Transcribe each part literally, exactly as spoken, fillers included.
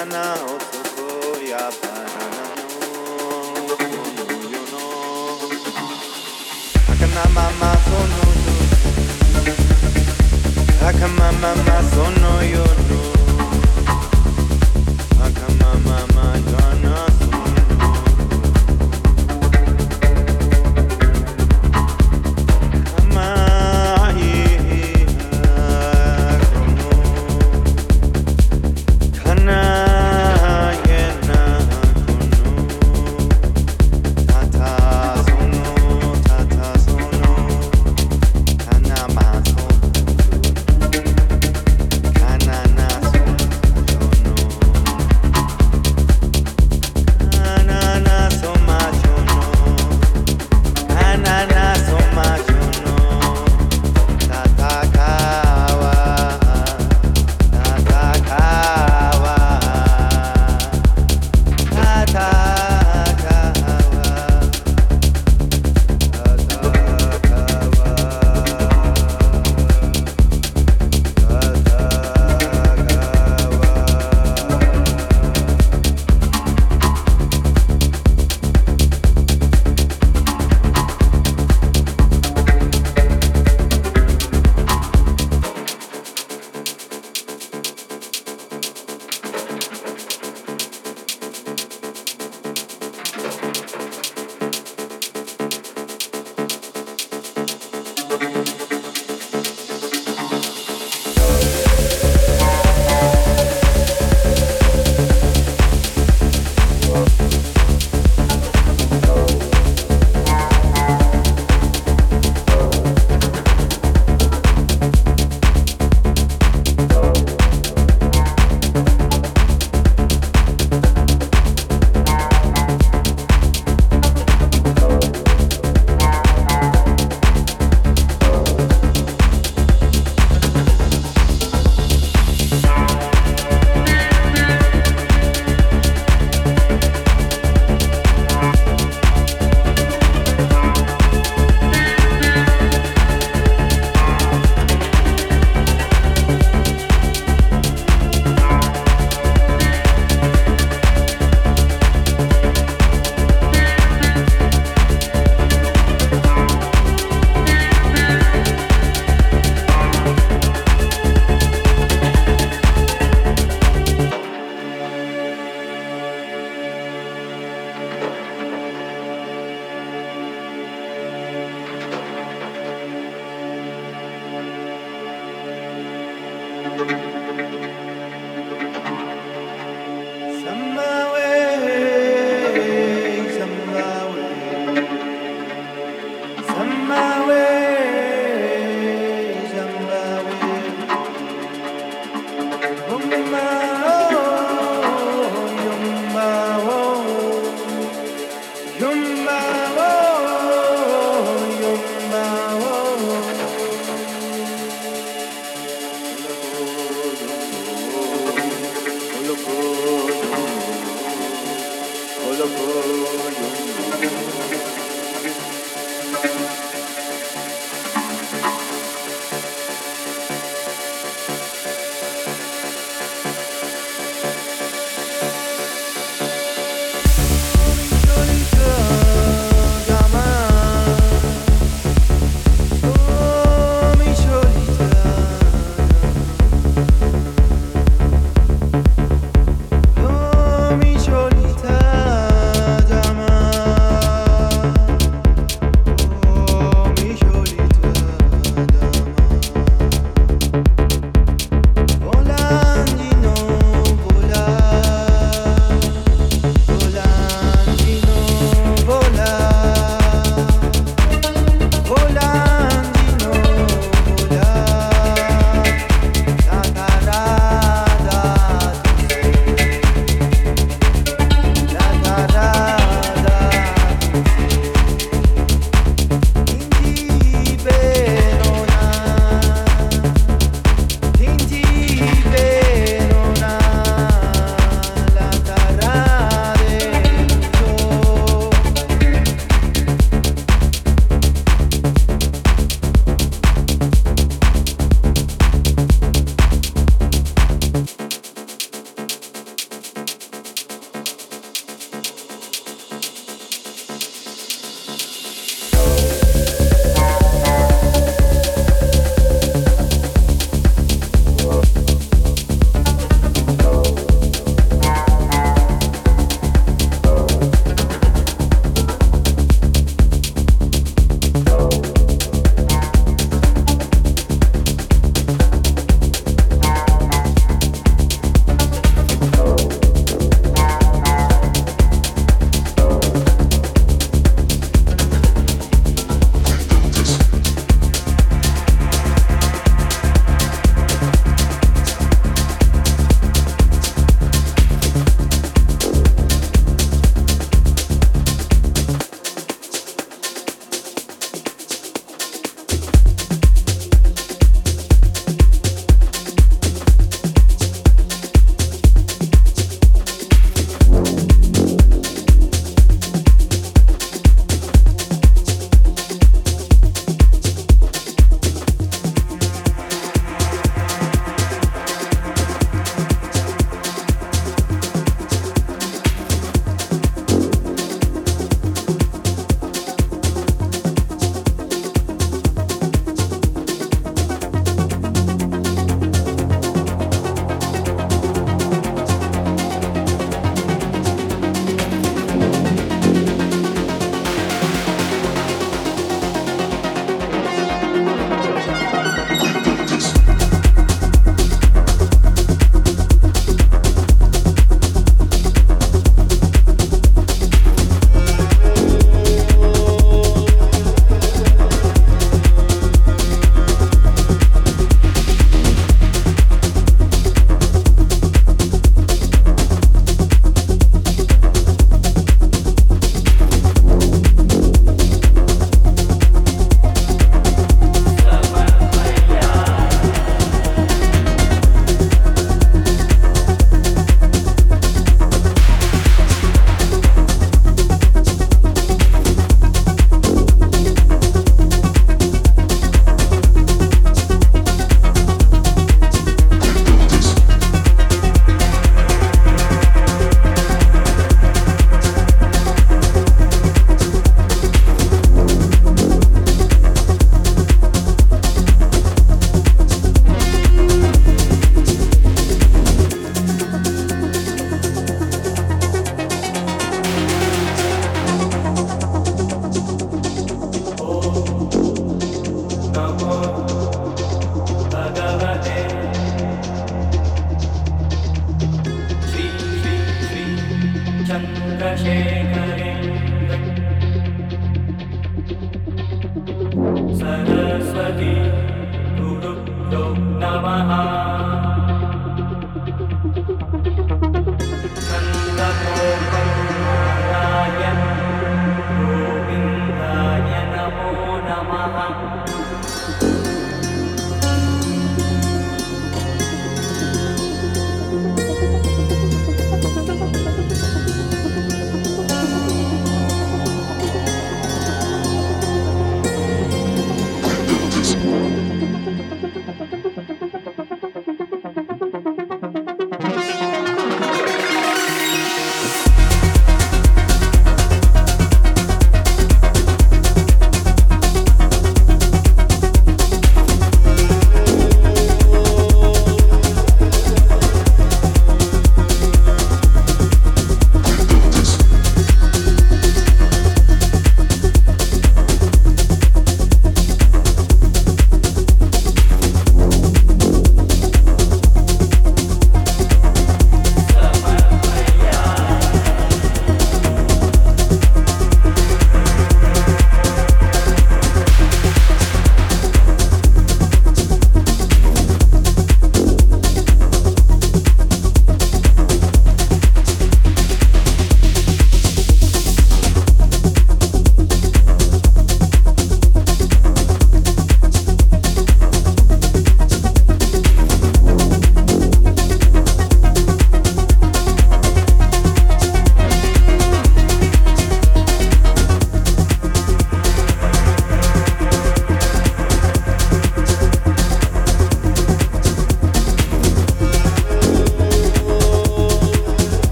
Nah, nah.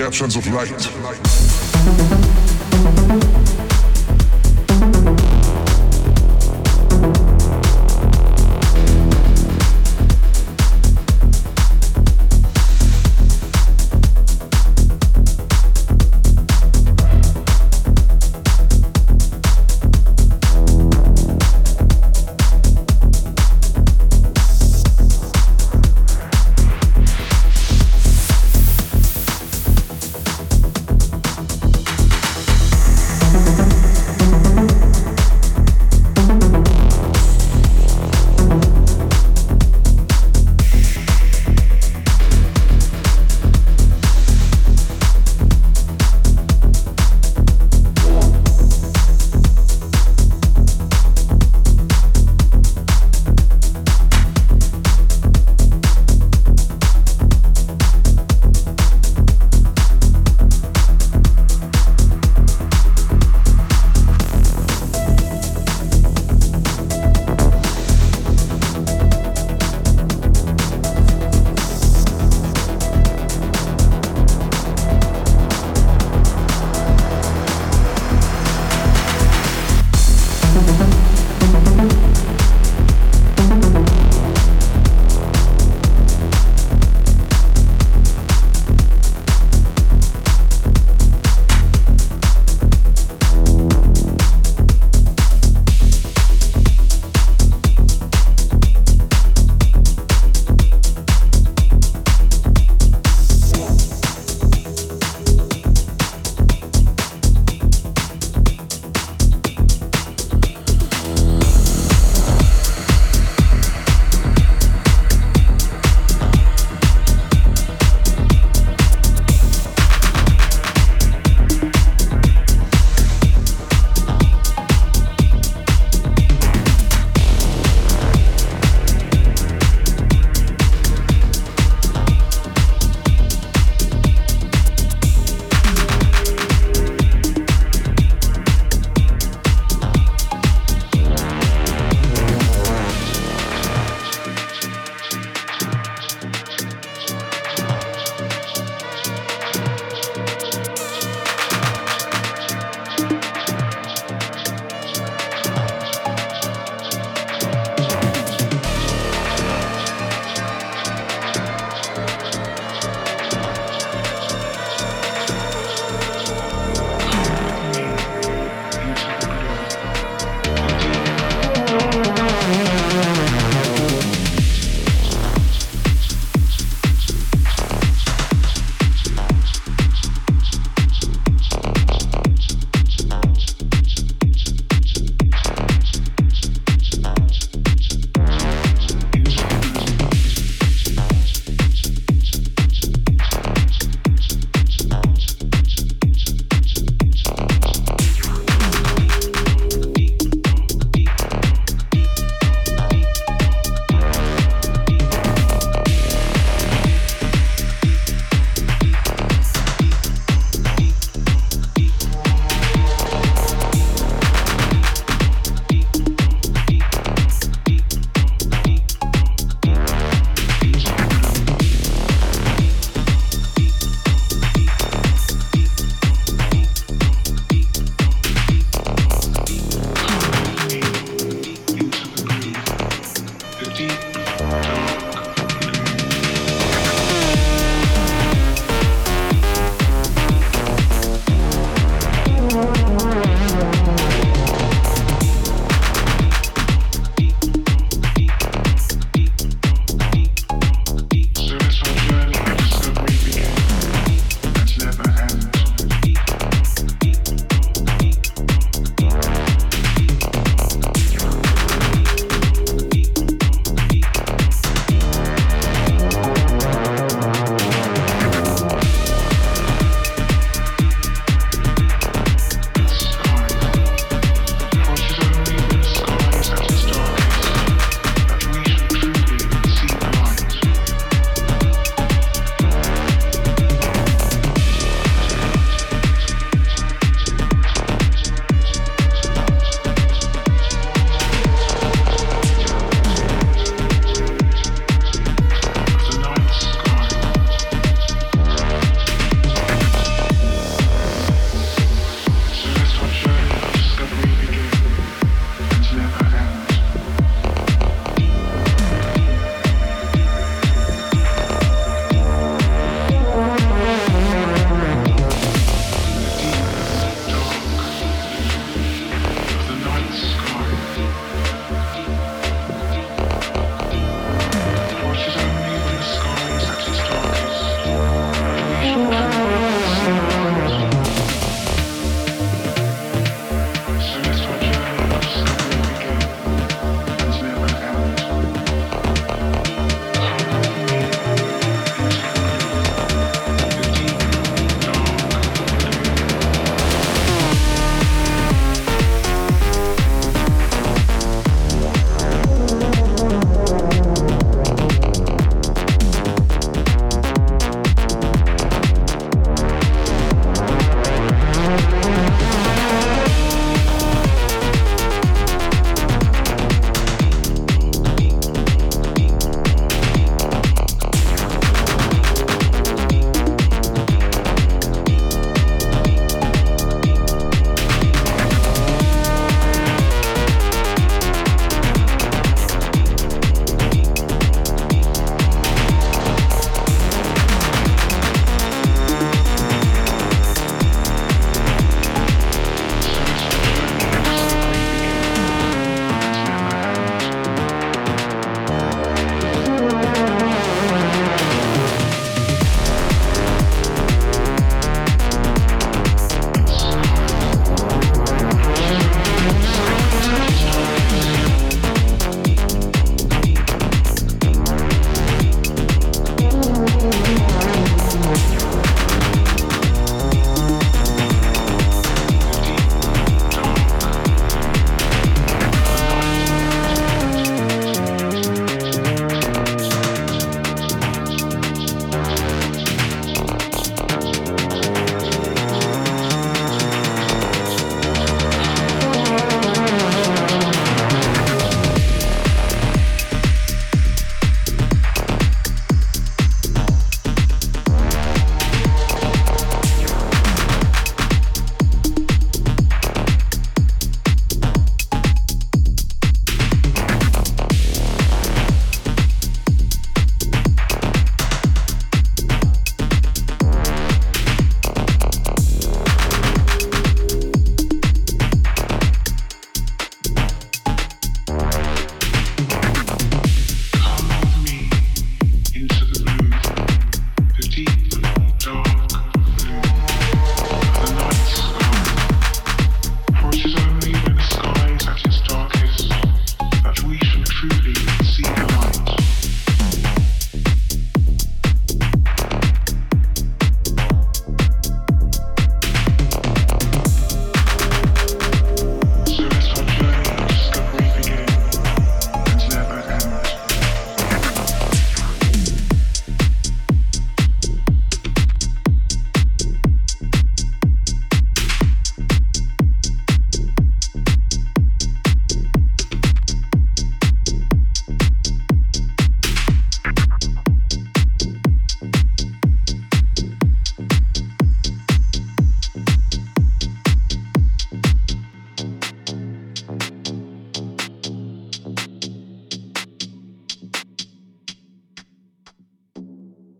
Absence of light.